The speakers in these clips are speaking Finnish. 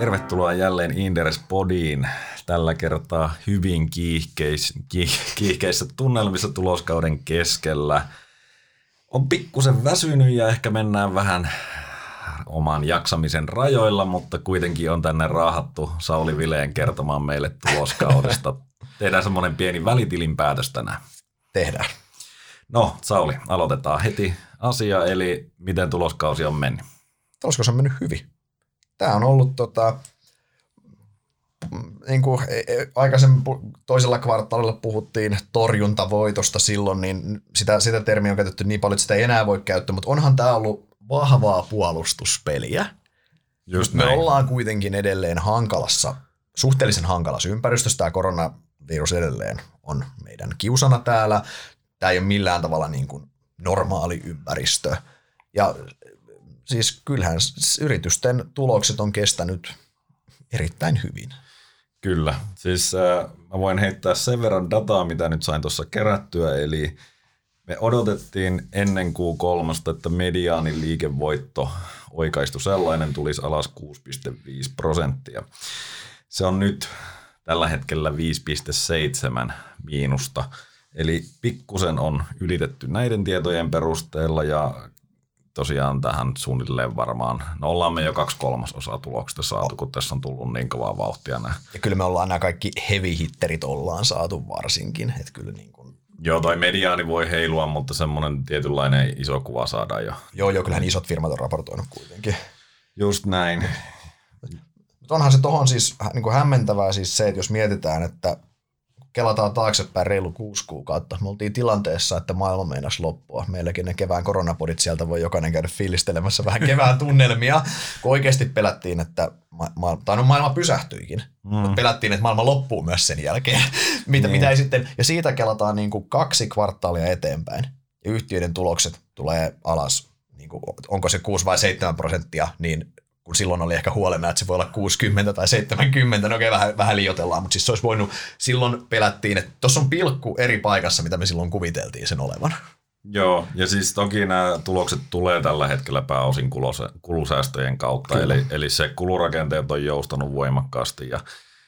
Tervetuloa jälleen Inderes-podiin. Tällä kertaa hyvin kiihkeissä tunnelmissa tuloskauden keskellä. On pikkusen väsynyt ja ehkä mennään vähän oman jaksamisen rajoilla, mutta kuitenkin on tänne raahattu Sauli Vileen kertomaan meille tuloskaudesta. Tehdään semmoinen pieni välitilinpäätös tänään. Tehdään. No Sauli, aloitetaan heti asia, eli miten tuloskausi on mennyt? Tuloskausi on mennyt hyvin. Tämä on ollut niin kuin aikaisemmin toisella kvartaalilla puhuttiin torjuntavoitosta silloin, niin sitä termiä on käytetty niin paljon, että sitä ei enää voi käyttää, mutta onhan tämä ollut vahvaa puolustuspeliä. Just me ollaan kuitenkin edelleen suhteellisen hankalassa ympäristössä. Tämä koronavirus edelleen on meidän kiusana täällä. Tämä ei ole millään tavalla niin kuin normaali ympäristö. Ja siis kyllähän yritysten tulokset on kestänyt erittäin hyvin. Kyllä. Siis mä voin heittää sen verran dataa, mitä nyt sain tuossa kerättyä. Eli me odotettiin ennen Q3, että mediaanin liikevoitto oikaistu sellainen tulisi alas 6,5%. Se on nyt tällä hetkellä 5,7 miinusta. Eli pikkusen on ylitetty näiden tietojen perusteella ja tosiaan tähän suunnilleen varmaan, no ollaan me jo 2/3 tuloksista saatu, kun tässä on tullut niin kovaa vauhtia nämä. Ja kyllä me ollaan nämä kaikki heavy hitterit ollaan saatu varsinkin, että kyllä niin kuin. Joo, toi mediaani voi heilua, mutta semmoinen tietynlainen iso kuva saadaan jo. Joo, kyllähän isot firmat on raportoinut kuitenkin. Just näin. Onhan se tohon siis niin kuin hämmentävää siis se, että jos mietitään, että kelataan taaksepäin reilu 6 kuukautta. Me oltiin tilanteessa, että maailma meinasi loppua. Meilläkin ne kevään koronapodit, sieltä voi jokainen käydä fiilistelemässä vähän kevään tunnelmia, kun oikeasti pelättiin, että maailma pysähtyikin. Mm. Pelättiin, että maailma loppuu myös sen jälkeen. Mitä ei sitten, ja siitä kelataan niin kuin 2 kvartaalia eteenpäin. Ja yhtiöiden tulokset tulee alas, niin kuin, onko se 6 vai 7%, niin kun silloin oli ehkä huolena, että se voi olla 60 tai 70, no okei, vähän liioitellaan, mutta siis se olisi voinut, silloin pelättiin, että tuossa on pilkku eri paikassa, mitä me silloin kuviteltiin sen olevan. Joo, ja siis toki nämä tulokset tulee tällä hetkellä pääosin kulusäästöjen kautta, eli se kulurakenteet on joustanut voimakkaasti ja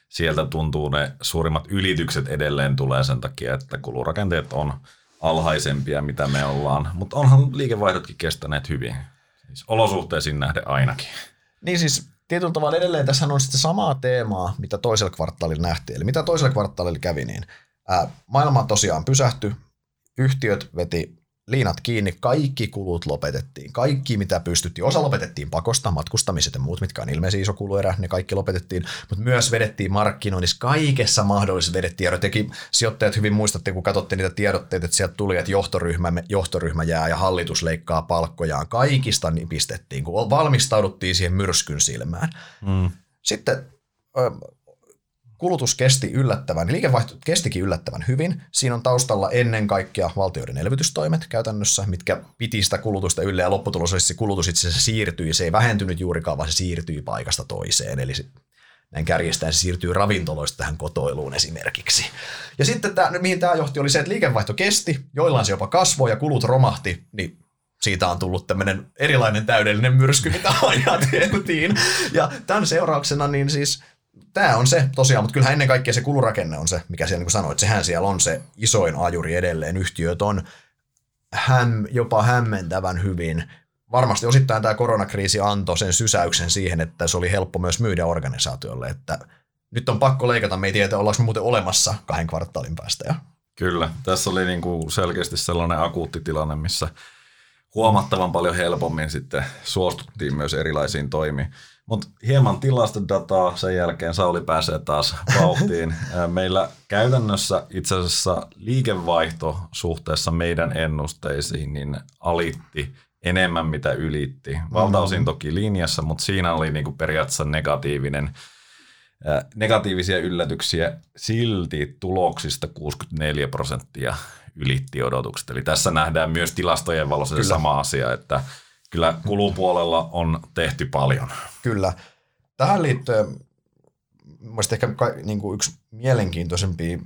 sieltä tuntuu ne suurimmat ylitykset edelleen tulee sen takia, että kulurakenteet on alhaisempia, mitä me ollaan, mutta onhan liikevaihdotkin kestäneet hyvin, siis olosuhteisiin nähden ainakin. Niin siis tietyllä tavalla edelleen tässä on sitten samaa teemaa, mitä toisella kvartaalilla nähtiin. Eli mitä toisella kvartaalilla kävi, niin maailma tosiaan pysähtyi, yhtiöt veti liinat kiinni, kaikki kulut lopetettiin, kaikki mitä pystyttiin. Osa lopetettiin pakosta, matkustamiset ja muut, mitkä on ilmeisesti iso kuluerä, ne kaikki lopetettiin, mutta myös vedettiin markkinoinnissa, kaikessa mahdollisessa vedettiin. Ja jotenkin sijoittajat hyvin muistatte, kun katsotte niitä tiedotteita, että sieltä tuli, että johtoryhmä jää ja hallitus leikkaa palkkojaan. Kaikista nipistettiin, kun valmistauduttiin siihen myrskyn silmään. Mm. Sitten kulutus kesti yllättävän, liikevaihto kestikin yllättävän hyvin. Siinä on taustalla ennen kaikkea valtioiden elvytystoimet käytännössä, mitkä piti sitä kulutusta yllä ja lopputulos olisi se kulutus itse asiassa siirtyi. Se ei vähentynyt juurikaan, vaan se siirtyi paikasta toiseen. Eli näin kärjestään se siirtyy ravintoloista tähän kotoiluun esimerkiksi. Ja sitten mihin tämä johti oli se, että liikevaihto kesti, joillain se jopa kasvoi ja kulut romahti, niin siitä on tullut tämmöinen erilainen täydellinen myrsky, mitä ajateltiin. Ja tämän seurauksena niin siis tämä on se tosiaan, mutta kyllähän ennen kaikkea se kulurakenne on se, mikä siellä niin kuin sanoit, sehän siellä on se isoin ajuri edelleen. Yhtiöt on jopa hämmentävän hyvin. Varmasti osittain tämä koronakriisi antoi sen sysäyksen siihen, että se oli helppo myös myydä organisaatiolle, että nyt on pakko leikata, me ei tiedä, ollaanko me muuten olemassa 2 kvartaalin päästä. Ja. Kyllä, tässä oli niin kuin selkeästi sellainen akuutti tilanne, missä huomattavan paljon helpommin sitten suostuttiin myös erilaisiin toimiin. Mutta hieman tilastodataa, sen jälkeen Sauli pääsee taas vauhtiin. Meillä käytännössä itse asiassa liikevaihto suhteessa meidän ennusteisiin niin alitti enemmän mitä ylitti. Valtaosin toki linjassa, mutta siinä oli niinku periaatteessa negatiivisia yllätyksiä. Silti tuloksista 64% ylitti odotukset. Eli tässä nähdään myös tilastojen valossa se sama asia, että kyllä kulupuolella on tehty paljon. Kyllä. Tähän liittyen mielestäni ehkä niin kuin yksi mielenkiintoisempia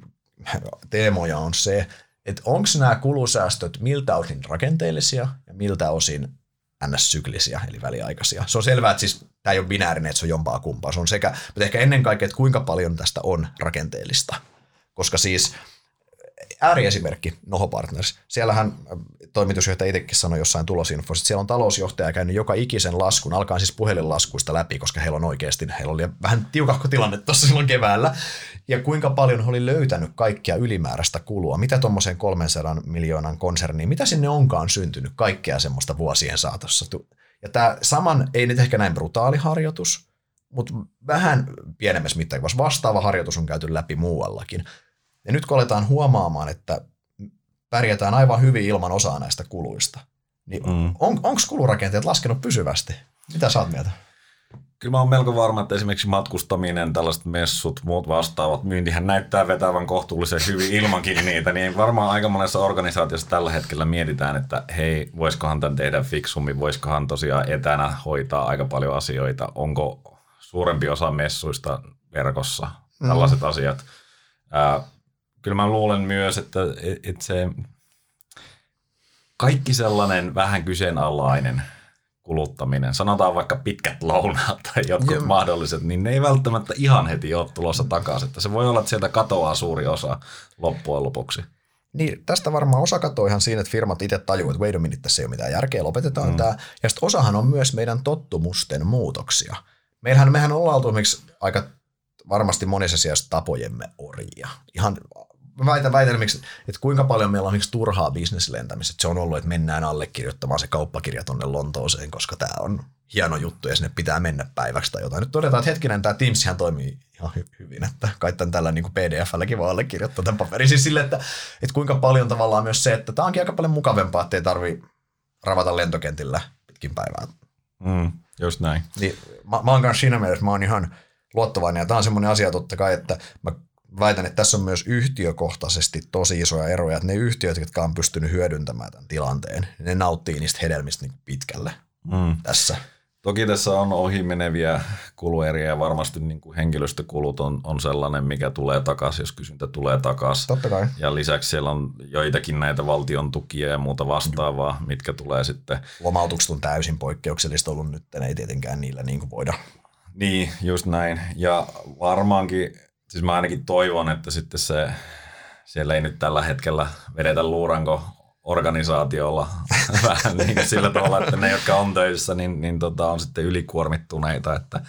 teemoja on se, että onko nämä kulusäästöt miltä osin rakenteellisia ja miltä osin NS-syklisiä, eli väliaikaisia. Se on selvää, että siis tämä ei ole binäärinen, että se on jompaa kumpaa. Se on sekä, mutta ehkä ennen kaikkea, että kuinka paljon tästä on rakenteellista. Koska siis ääriesimerkki, Noho Partners, siellähän toimitusjohtaja itsekin sanoi jossain tulosinfossa, että siellä on talousjohtaja käynyt joka ikisen laskun, alkaen siis puhelinlaskuista läpi, koska heillä on oikeasti, heillä oli vähän tiukahko tilanne tuossa silloin keväällä, ja kuinka paljon he oli löytänyt kaikkea ylimääräistä kulua, mitä tuommoiseen 300 miljoonan konserniin, mitä sinne onkaan syntynyt kaikkea semmoista vuosien saatossa. Ja tämä saman, ei nyt ehkä näin brutaali harjoitus, mutta vähän pienemmässä mittakaavassa vastaava harjoitus on käyty läpi muuallakin. Ja nyt kun aletaan huomaamaan, että pärjätään aivan hyvin ilman osaa näistä kuluista, niin onko kulurakenteet laskenut pysyvästi? Mitä sä oot mieltä? Kyllä mä oon melko varma, että esimerkiksi matkustaminen, tällaiset messut, muut vastaavat, myyntihän näyttää vetävän kohtuullisen hyvin ilmankin niitä, niin varmaan aika monessa organisaatiossa tällä hetkellä mietitään, että hei, voisikohan tämän tehdä fiksummin, voisikohan tosiaan etänä hoitaa aika paljon asioita, onko suurempi osa messuista verkossa, tällaiset asiat. Kyllä mä luulen myös, että se kaikki sellainen vähän kyseenalainen kuluttaminen, sanotaan vaikka pitkät lounaat tai jotkut mahdolliset, niin ne ei välttämättä ihan heti ole tulossa takaisin. Se voi olla, että sieltä katoaa suuri osa loppujen lopuksi. Niin, tästä varmaan osa katoo ihan siinä, että firmat itse tajuivat, että wait a minute, tässä ei ole mitään järkeä, lopetetaan tämä. Ja sitten osahan on myös meidän tottumusten muutoksia. Mehän ollaan oltu aika varmasti monissa sijassa tapojemme orjia. Ihan väitän, että kuinka paljon meillä on turhaa bisneslentämistä. Se on ollut, että mennään allekirjoittamaan se kauppakirja tuonne Lontooseen, koska tämä on hieno juttu ja sinne pitää mennä päiväksi tai jotain. Nyt todetaan, että hetkinen, tämä Teamsihän toimii ihan hyvin, että kai tämän tällä niin PDF-lläkin vaan allekirjoittaa tämän paperin. Siis sille, että kuinka paljon tavallaan myös se, että tämä onkin aika paljon mukavempaa, ettei tarvitse ravata lentokentillä pitkin päivää. Just näin. Niin, mä oon kanssa siinä mielessä, mä oon ihan luottavainen ja tämä on semmoinen asia totta kai, että mä väitän, että tässä on myös yhtiökohtaisesti tosi isoja eroja, että ne yhtiöt, jotka on pystynyt hyödyntämään tämän tilanteen, ne nauttii niistä hedelmistä niin pitkälle tässä. Toki tässä on ohimeneviä kulueriä ja varmasti niin kuin henkilöstökulut on sellainen, mikä tulee takaisin, jos kysyntä tulee takaisin. Totta kai. Ja lisäksi siellä on joitakin näitä valtion tukia ja muuta vastaavaa, mitkä tulee sitten. Lomautukset on täysin poikkeuksellista ollut nyt, ei tietenkään niillä niin kuin voida. Niin, just näin. Ja varmaankin. Siis mä ainakin toivon, että sitten siellä ei nyt tällä hetkellä vedetä luuranko organisaatiolla vähän niin kuin sillä tavalla, että ne, jotka on töissä, niin on sitten ylikuormittuneita. Että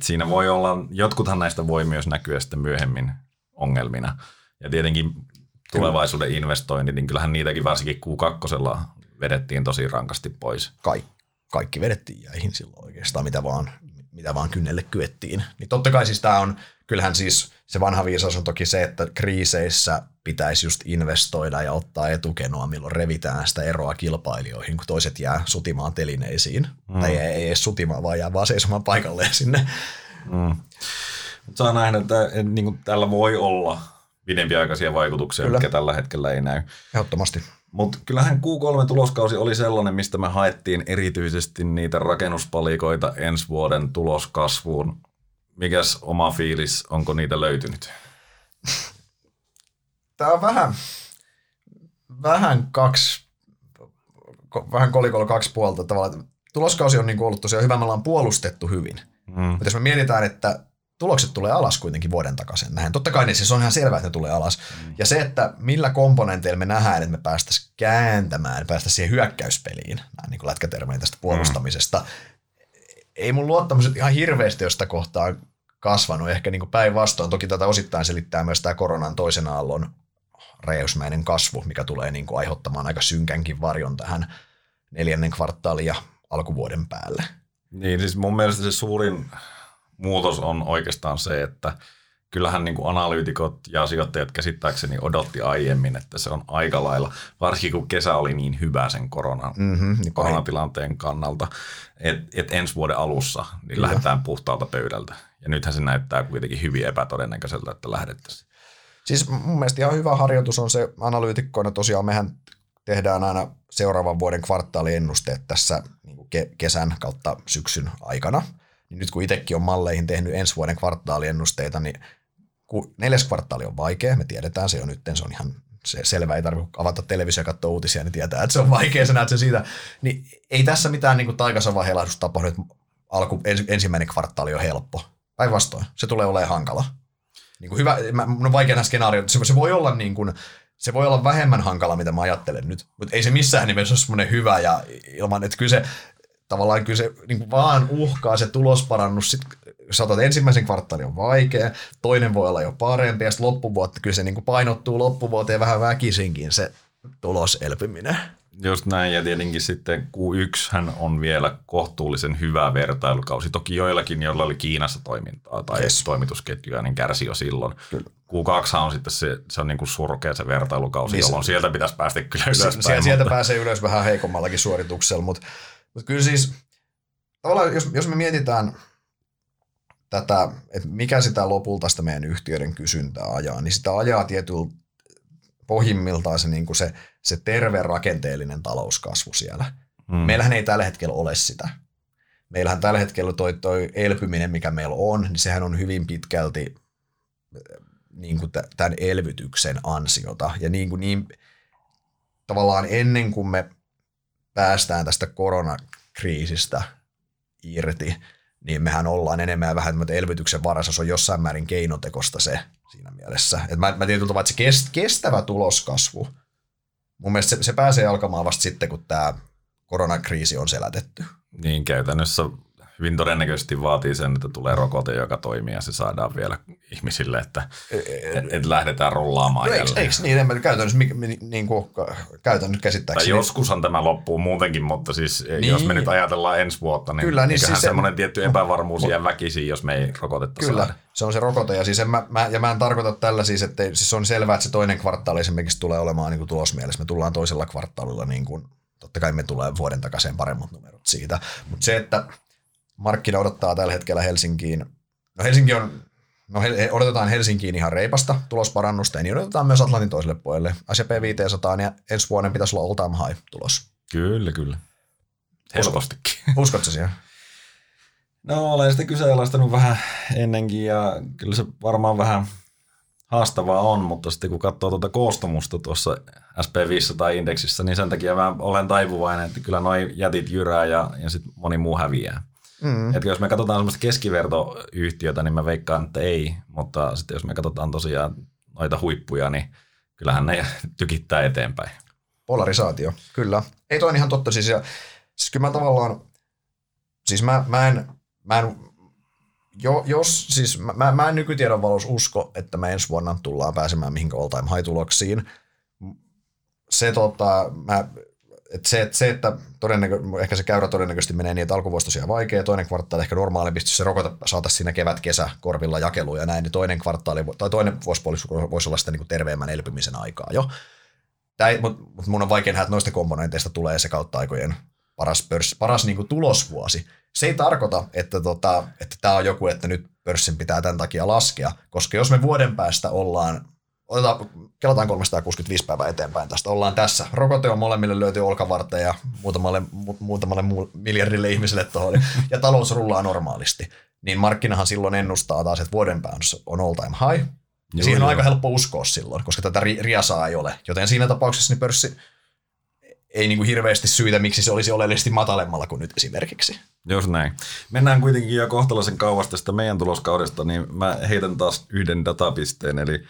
siinä voi olla, jotkuthan näistä voi myös näkyä sitten myöhemmin ongelmina. Ja tietenkin tulevaisuuden investoinnit, niin kyllähän niitäkin varsinkin Q2 vedettiin tosi rankasti pois. Kaikki vedettiin jäihin silloin oikeastaan, mitä vaan kynnelle kyettiin. Niin totta kai siis tämä on, kyllähän siis se vanha viisaus on toki se, että kriiseissä pitäisi just investoida ja ottaa etukenoa, milloin revitään sitä eroa kilpailijoihin, kun toiset jää sutimaan telineisiin. Tai ei edes sutimaan, vaan jää vaan seisomaan paikalleen sinne. Saa nähdä, että niin tällä voi olla pidempiaikaisia vaikutuksia, jotka tällä hetkellä ei näy. Ehdottomasti. Mutta kyllähän Q3-tuloskausi oli sellainen, mistä me haettiin erityisesti niitä rakennuspalikoita ensi vuoden tuloskasvuun. Mikäs oma fiilis, onko niitä löytynyt? Tämä on vähän kolikolla kaksi puolta tavallaan. Tuloskausi on niin ollut tosiaan hyvä, me ollaan puolustettu hyvin. Mutta jos me mietitään, että tulokset tulee alas kuitenkin vuoden takaisin näin. Totta kai se on ihan selvää, että ne tulee alas. Ja se, että millä komponenteilla me nähdään, että me päästäisiin kääntämään, päästäisiin siihen hyökkäyspeliin, nämä niin kuin lätkätermejä tästä puolustamisesta. Ei mun luottamus ihan hirveästi jo sitä kohtaa kasvanut, ehkä niin kuin päinvastoin. Toki tätä osittain selittää myös tämä koronan toisen aallon räjäysmäinen kasvu, mikä tulee niin kuin aiheuttamaan aika synkänkin varjon tähän 4. kvartaalin ja alkuvuoden päälle. Niin, siis mun mielestä se suurin muutos on oikeastaan se, että kyllähän niin kuin analyytikot ja sijoittajat käsittääkseni odotti aiemmin, että se on aika lailla, varsinkin kun kesä oli niin hyvä sen koronatilanteen kannalta, että ensi vuoden alussa niin lähdetään puhtaalta pöydältä. Ja nythän se näyttää kuitenkin hyvin epätodennäköiseltä, että lähdettäisiin. Siis mun mielestä ihan hyvä harjoitus on se analyytikkoina. Tosiaan mehän tehdään aina seuraavan vuoden kvartaaliennusteet tässä niin kuin kesän kautta syksyn aikana. Nyt kun itsekin on malleihin tehnyt ensi vuoden kvartaaliennusteita, niin kun 4. kvartaali on vaikea, me tiedetään se jo nyt, se on ihan selvä, ei tarvitse avata televisio ja katsoa uutisia, niin tietää, että se on vaikea, sä näet sen siitä. Niin ei tässä mitään niin kuin taikasavaa heilahdusta tapahdu, että ensimmäinen kvartaali on helppo. Päinvastoin, se tulee olemaan hankala. Niin kuin hyvä, no vaikea skenaario, se voi olla vähemmän hankala, mitä mä ajattelen nyt, mutta ei se missään nimessä ole semmoinen hyvä ja ilman, että kyllä se niin kuin vaan uhkaa se tulosparannus. Sitten sanotaan, että ensimmäisen kvartaali on vaikea, toinen voi olla jo parempi ja sitten loppuvuotta, kyllä se niin kuin painottuu loppuvuoteen vähän väkisinkin se tuloselpyminen. Just näin, ja tietenkin sitten Q1 on vielä kohtuullisen hyvä vertailukausi. Toki joillakin, joilla oli Kiinassa toimintaa tai toimitusketjuja, niin kärsi jo silloin. Kyllä. Q2 on sitten se on niin kuin surkea se vertailukausi, jolloin sieltä pitäisi päästä kyllä ylöspäin. Sieltä pääsee ylös vähän heikommallakin suorituksella, mutta kyllä siis tavallaan, jos me mietitään tätä, että mikä sitä lopulta sitä meidän yhtiöiden kysyntää ajaa, niin sitä ajaa tietyllä pohjimmiltaan se, niin kuin se terve rakenteellinen talouskasvu siellä. Mm. Meillähän ei tällä hetkellä ole sitä. Meillähän tällä hetkellä toi elpyminen, mikä meillä on, niin sehän on hyvin pitkälti niin kuin tämän elvytyksen ansiota. Ja niin, tavallaan ennen kuin me päästään tästä koronakriisistä irti, niin mehän ollaan enemmän ja vähän elvytyksen varassa, se on jossain määrin keinotekosta se siinä mielessä. Et mä tietyllä tavalla, että se kestävä tuloskasvu, mun mielestä se pääsee alkamaan vasta sitten, kun tämä koronakriisi on selätetty. Niin, käytännössä hyvin todennäköisesti vaatii sen, että tulee rokote, joka toimii ja se saadaan vielä ihmisille, että lähdetään rollaamaan. No, eikö niin? En mä käytännössä käsittääkseni. Tai joskushan tämä loppuu muutenkin, mutta siis niin, jos me nyt ajatellaan ensi vuotta, niin kyllähän niin siis semmoinen tietty epävarmuus jää väkisin, jos me ei rokotetta saada. Kyllä, se on se rokote. Ja, siis mä en tarkoita tällä siis, että siis on selvää, että se toinen kvartaali esimerkiksi tulee olemaan niin kuin tulosmielessä. Me tullaan toisella kvartaalilla, niin kuin, totta kai me tulee vuoden takaisin paremmat numerot siitä. Mutta se, että markkina odottaa tällä hetkellä Helsinkiin. No odotetaan Helsinkiin ihan reipasta tulosparannusta, niin odotetaan myös Atlantin toiselle puolelle. SAP 500 ja ensi vuoden pitäisi olla all-time high tulos. Kyllä. Helpostikin. Uskotko siihen? No, olen sitä kyseenalaistanut vähän ennenkin ja kyllä se varmaan vähän haastavaa on, mutta sitten kun katsoo tuota koostumusta tuossa SP500-indeksissä, niin sen takia mä olen taipuvainen, että kyllä noi jätit jyrää ja sitten moni muu häviää. Mm. Että jos me katsotaan semmoista keskivertoyhtiötä, niin mä veikkaan, että ei, mutta sitten jos me katsotaan tosiaan noita huippuja, niin kyllähän ne tykittää eteenpäin. Polarisaatio, kyllä. Ei toi on ihan totta. Siis kyllä mä tavallaan, siis mä en nykytiedon valossa usko, että me ensi vuonna tullaan pääsemään mihinkä all time high tuloksiin. Se, että ehkä se käyrä todennäköisesti menee niin, että alkuvuosi tosiaan vaikea, toinen kvartaali ehkä normaalimpi, se rokote saataisiin siinä kevät-kesä korvilla jakeluun ja näin, niin toinen kvartaali tai toinen vuosipuolisko voisi olla sitä niin kuin terveemmän elpymisen aikaa jo. Mutta mun on vaikea nähdä, että noista komponenteista tulee se kautta aikojen paras niin kuin tulosvuosi. Se ei tarkoita, että tämä on joku, että nyt pörssin pitää tämän takia laskea, koska jos me vuoden päästä kelataan 365 päivää eteenpäin tästä. Ollaan tässä. Rokote on molemmille löytyy olkavarteen ja muutamalle miljardille ihmiselle tuohon. Ja talous rullaa normaalisti. Niin markkinahan silloin ennustaa taas, että vuoden päässä on all time high. Ja siihen on aika helppo uskoa silloin, koska tätä riasaa ei ole. Joten siinä tapauksessa niin pörssi ei niin kuin hirveästi syytä, miksi se olisi oleellisesti matalemmalla kuin nyt esimerkiksi. Jos näin. Mennään kuitenkin jo kohtalaisen kauas tästä meidän tuloskaudesta, niin mä heitän taas yhden datapisteen. Eli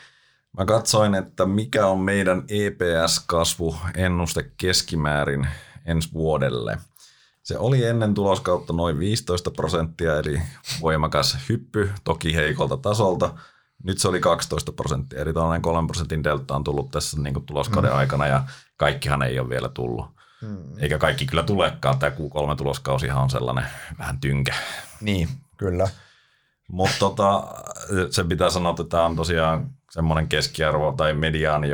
mä katsoin, että mikä on meidän EPS-kasvuennuste keskimäärin ensi vuodelle. Se oli ennen tuloskautta noin 15%, eli voimakas hyppy, toki heikolta tasolta. Nyt se oli 12%, eli tuollainen 3% delta on tullut tässä niin kuin tuloskauden aikana, ja kaikkihan ei ole vielä tullut. Eikä kaikki kyllä tulekaan, tämä Q3-tuloskausihan on sellainen vähän tynkä. Niin, kyllä. Mutta se pitää sanoa, että tämä on tosiaan semmoinen keskiarvo tai mediaani,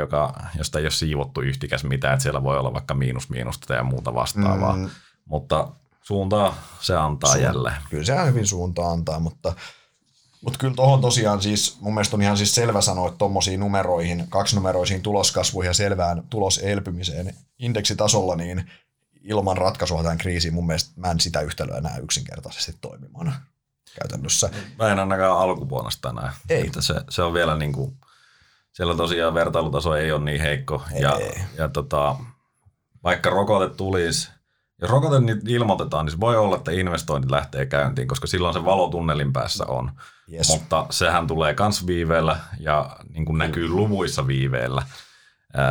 josta ei ole siivottu yhtikäs mitään, että siellä voi olla vaikka miinusta ja muuta vastaavaa, mutta suuntaa se antaa jälleen. Kyllä se hyvin suuntaa antaa, mutta kyllä tuohon tosiaan siis mun mielestä on ihan siis selvä sanoa, että tuommoisiin numeroihin, kaksinumeroisiin tuloskasvuihin ja selvään tuloselpymiseen indeksitasolla niin ilman ratkaisua tämän kriisiin mun mielestä mä en sitä yhtälöä näe yksinkertaisesti toimimaan käytännössä. Mä en ainakaan alkupuolella sitä näe. Ei. Että se on vielä niin kuin, siellä tosiaan vertailutaso ei ole niin heikko. Ei. Ja vaikka rokote tulisi, Jos rokote nyt ilmoitetaan, niin se voi olla, että investoinnit lähtee käyntiin, koska silloin se valo tunnelin päässä on. Yes. Mutta sehän tulee kans viiveellä ja niin kuin näkyy luvuissa viiveellä,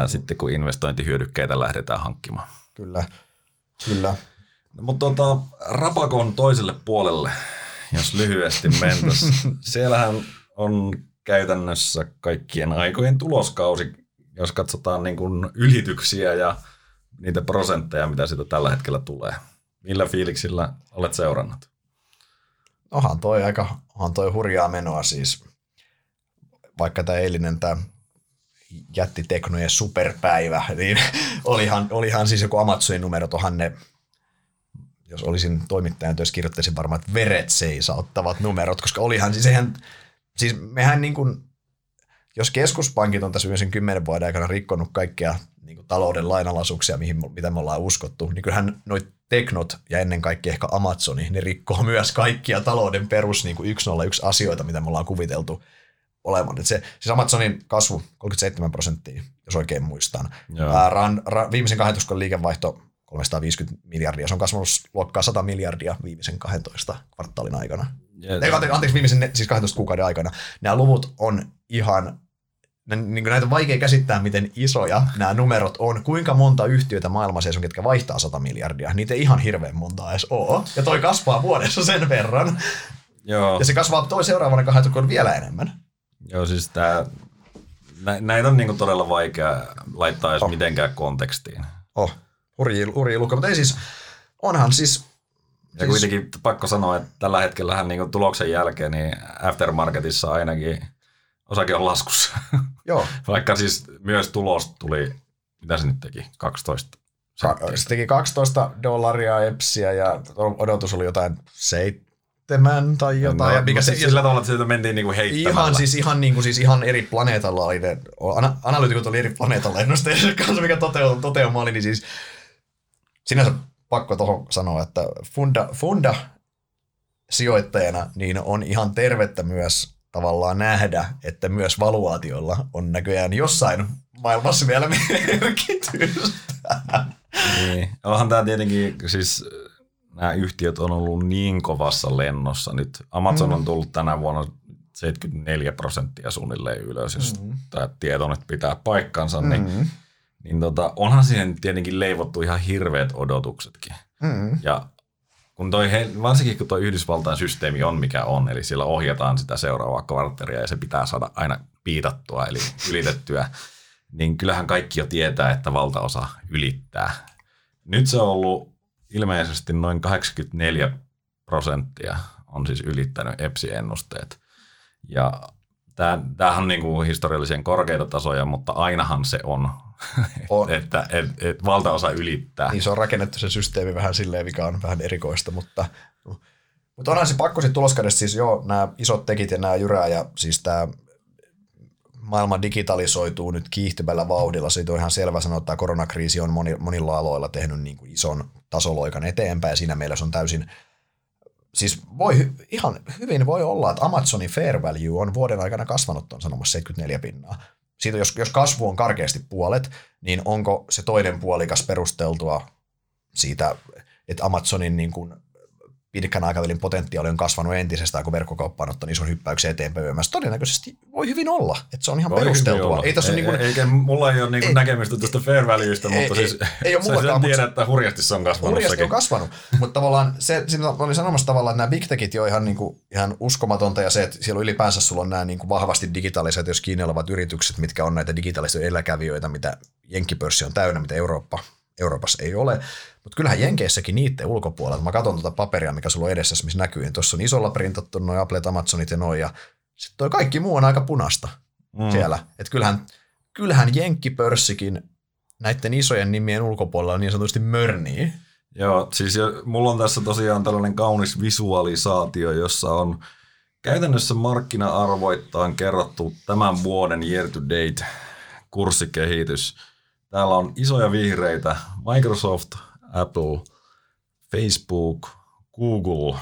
sitten kun investointihyödykkeitä lähdetään hankkimaan. Kyllä, kyllä. No, mutta rapakon toiselle puolelle, jos lyhyesti mentäisiin. Siellähän on käytännössä kaikkien aikojen tuloskausi, jos katsotaan niin kuin ylityksiä ja niitä prosentteja, mitä siitä tällä hetkellä tulee. Millä fiiliksillä olet seurannut? Onhan toi hurjaa menoa siis. Vaikka tämä eilinen jättiteknojen superpäivä, niin olihan siis joku Amazonin numerot, onhan ne, jos olisin toimittajan työssä, kirjoittaisin varmaan, että veret seisauttavat numerot, koska olihan siis mehän niin kuin, jos keskuspankit on tässä yhdessä 10 vuoden aikana rikkonut kaikkea niin kuin talouden lainalaisuuksia, mitä me ollaan uskottu, niin kyllähän noi teknot ja ennen kaikkea ehkä Amazoni, ne rikkoo myös kaikkia talouden perus niin kuin 101 asioita, mitä me ollaan kuviteltu olevan. Et se, siis Amazonin kasvu 37%, jos oikein muistan. Viimeisen 12 liikevaihto 350 miljardia, se on kasvanut luokkaa 100 miljardia viimeisen 12 kvartaalin aikana. Anteeksi, viimeisen siis 12 kuukauden aikana. Nämä luvut on ihan, niin näitä on vaikea käsittää, miten isoja nämä numerot on. Kuinka monta yhtiötä maailmassa on, ketkä vaihtaa 100 miljardia? Niitä ei ihan hirveän montaa edes ole. Ja toi kasvaa vuodessa sen verran. Joo. Ja se kasvaa toi seuraavana 2 vuonna vielä enemmän. Joo, siis näitä on niinku todella vaikea laittaa edes mitenkään kontekstiin. Hurjia lukuja, mutta ei siis, onhan siis... Ja kuitenkin pakko sanoa, että tällä hetkellähän niin tuloksen jälkeen niin aftermarketissa ainakin osake on laskussa. Joo. Vaikka siis myös tulos tuli, mitä se nyt teki, 12 senttiä. Se teki $12 EPSiä ja odotus oli jotain 7 tai jotain. No, ja mikä se, sillä tavalla, että sieltä mentiin niin kuin heittämällä. Ihan eri planeetalla oli ne, analyytikot oli eri planeetalla ennusteiden kanssa, mikä toteuma oli, niin siis sinänsä... Pakko tuohon sanoa, että funda sijoittajana niin on ihan tervettä myös tavallaan nähdä, että myös valuaatiolla on näköjään jossain maailmassa vielä merkitystä. Niin. Onhan tämä tietenkin, siis nämä yhtiöt on ollut niin kovassa lennossa nyt. Amazon on tullut tänä vuonna 74% suunnilleen ylös, jos tämä tieto nyt pitää paikkansa, niin onhan siihen tietenkin leivottu ihan hirveät odotuksetkin. Ja kun varsinkin kun tuo Yhdysvaltain systeemi on mikä on, eli siellä ohjataan sitä seuraavaa kvartteria ja se pitää saada aina piitattua, eli ylitettyä, niin kyllähän kaikki jo tietää, että valtaosa ylittää. Nyt se on ollut ilmeisesti noin 84% on siis ylittänyt EPSI-ennusteet. Ja tämähän on niin kuin historiallisen korkeita tasoja, mutta ainahan se on. että valtaosa ylittää. Niin se on rakennettu se systeemi vähän silleen, mikä on vähän erikoista, mutta onhan se pakko sitten tuloskaudesta, siis joo, nämä isot tekit ja nämä jyrää, ja siis tämä maailma digitalisoituu nyt kiihtyvällä vauhdilla, siitä on ihan selvä sanoa, että tämä koronakriisi on monilla aloilla tehnyt niin kuin ison tasoloikan eteenpäin, ja siinä mielessä on täysin, siis ihan hyvin voi olla, että Amazonin fair value on vuoden aikana kasvanut, on sanomassa 74%. Siitä, jos kasvu on karkeasti puolet, niin onko se toinen puolikas perusteltua siitä, että Amazonin niin kuin pitkän aikavälin potentiaali on kasvanut entisestään, kun verkkokauppa on ottanut ison hyppäyksen eteenpäin. Todennäköisesti voi hyvin olla, että se on ihan voi perusteltua. Mulla ei ole niin kuin näkemystä tuosta fair valueista, mutta ei, siis en tiedä, että hurjasti se on kasvanut. Hurjasti on kasvanut, mutta tavallaan se oli sanomassa tavallaan, että nämä big techit on ihan uskomatonta ja se, että siellä ylipäänsä sulla on nämä niin kuin vahvasti digitaaliset, jos Kiinalla olevat yritykset, mitkä on näitä digitaalisia eläkävijöitä, mitä jenkkipörssi on täynnä, mitä Euroopassa ei ole, mutta kyllähän Jenkeissäkin niiden ulkopuolella, mä katson tuota paperia, mikä sulla on edessä, missä näkyy, niin tuossa on isolla printattu noi Applet, Amazonit ja noi, ja sitten toi kaikki muu on aika punaista siellä. Et kyllähän jenkkipörssikin näiden isojen nimien ulkopuolella on niin sanotusti mörniä. Joo, siis mulla on tässä tosiaan tällainen kaunis visualisaatio, jossa on käytännössä markkina-arvoittain kerrottu tämän vuoden year to date kurssikehitys. Täällä on isoja vihreitä, Microsoft, Apple, Facebook, Google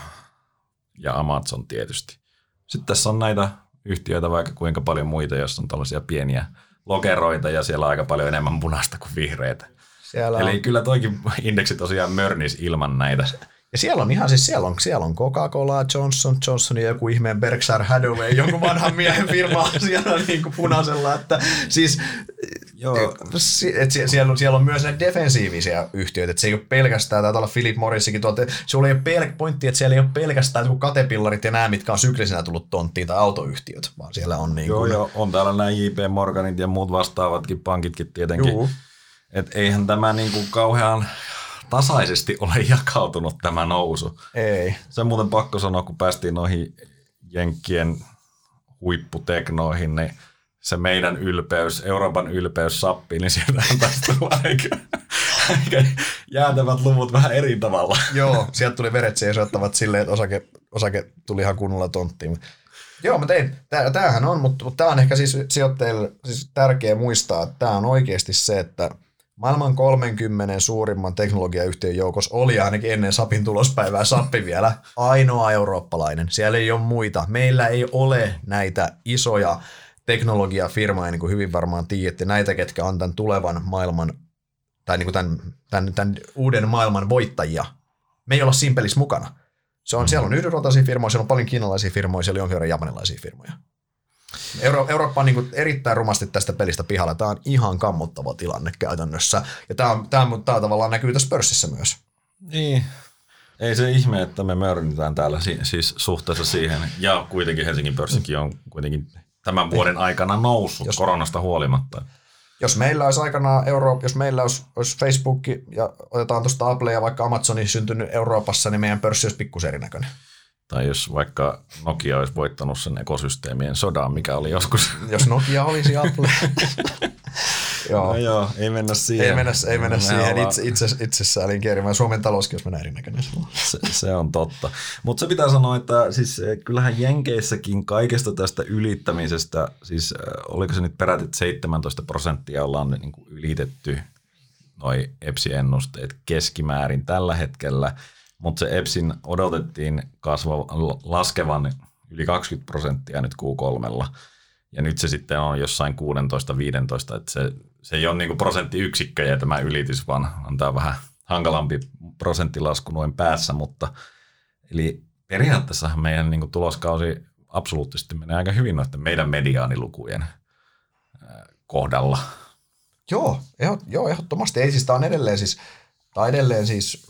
ja Amazon tietysti. Sitten tässä on näitä yhtiöitä vaikka kuinka paljon muita, jos on tällaisia pieniä lokeroita ja siellä on aika paljon enemmän punaista kuin vihreitä. Siellä eli on. Kyllä toikin indeksi tosiaan mörnis ilman näitä. Ja siellä on ihan siis, siellä on Coca-Cola, Johnson ja joku ihmeen Berkshire Hathaway, jonkun vanhan miehen firmaa siellä niin kuin punaisella, että siis joo. Siellä on myös näitä defensiivisiä yhtiöitä, että se ei ole pelkästään, taitaa olla Philip Morrisikin tuolta, sulla ei ole pointti, että siellä ei ole pelkästään joku katepillarit ja nämä, mitkä on syklisinä tullut tonttiin tai autoyhtiöt, vaan siellä on niin kuin... Joo, on täällä nämä J.P. Morganit ja muut vastaavatkin, pankitkin tietenkin, että eihän tämä niin kuin kauhean... tasaisesti ole jakautunut tämä nousu. Ei. Se on muuten pakko sanoa, kun päästiin noihin jenkkien huipputeknoihin, niin se meidän ylpeys, Euroopan ylpeys sappi, niin sieltä on taas tullut aika jäätävät luvut vähän eri tavalla. Joo, sieltä tuli veret seisoittavat silleen, että osake tuli ihan kunnolla tonttiin. Joo, mä tein. Tämähän on, mutta tämä on ehkä siis sijoittajille siis tärkeä muistaa, että tämä on oikeasti se, että maailman 30 suurimman teknologiayhtiön joukossa oli ainakin ennen SAPin tulospäivää SAP vielä ainoa eurooppalainen. Siellä ei ole muita. Meillä ei ole näitä isoja teknologiafirmaa, niin kuin hyvin varmaan tiedätte, näitä, ketkä on tämän tulevan maailman tai niin kuin tämän uuden maailman voittajia. Me ei olla siinä pelissä mukana. Siellä on yhdysvaltaisia firmoja, siellä on paljon kiinalaisia firmoja, siellä on jonkin verran japanilaisia firmoja. Eurooppa on niin kuin erittäin rumasti tästä pelistä pihalla. Tämä on ihan kammottava tilanne käytännössä. Ja tämä tavallaan näkyy tässä pörssissä myös. Niin. Ei se ihme, että me mörnitään täällä siis suhteessa siihen. Ja kuitenkin Helsingin pörssikin on kuitenkin tämän vuoden aikana noussut koronasta huolimatta. Jos meillä olisi aikanaan Eurooppa, jos meillä olisi Facebook ja otetaan tuosta Apple ja vaikka Amazoni syntynyt Euroopassa, niin meidän pörssi olisi pikkusen erinäköinen. Tai jos vaikka Nokia olisi voittanut sen ekosysteemien sodan, mikä oli joskus. Jos Nokia olisi Apple. Joo. No joo, ei mennä siihen. Ei mennä siihen itsessään elinkierrimään. Suomen talouskin olisi mennä erinäköinen. Se on totta. Mutta se pitää sanoa, että siis kyllähän Jenkeissäkin kaikesta tästä ylittämisestä, siis oliko se nyt peräti 17% ollaan niin kuin ylitetty noi EPSI-ennusteet keskimäärin tällä hetkellä. Mutta se EPSin odotettiin laskevan yli 20% nyt Q3:lla. Ja nyt se sitten on jossain 16-15, että se ei ole niinku prosenttiyksikköjä tämä ylitys, vaan antaa vähän hankalampi prosenttilasku noin päässä. Mutta, eli periaatteessahan meidän niinku tuloskausi absoluuttisesti menee aika hyvin noiden meidän mediaanilukujen kohdalla. Joo, ehdottomasti. Ei, siis tämä on edelleen siis...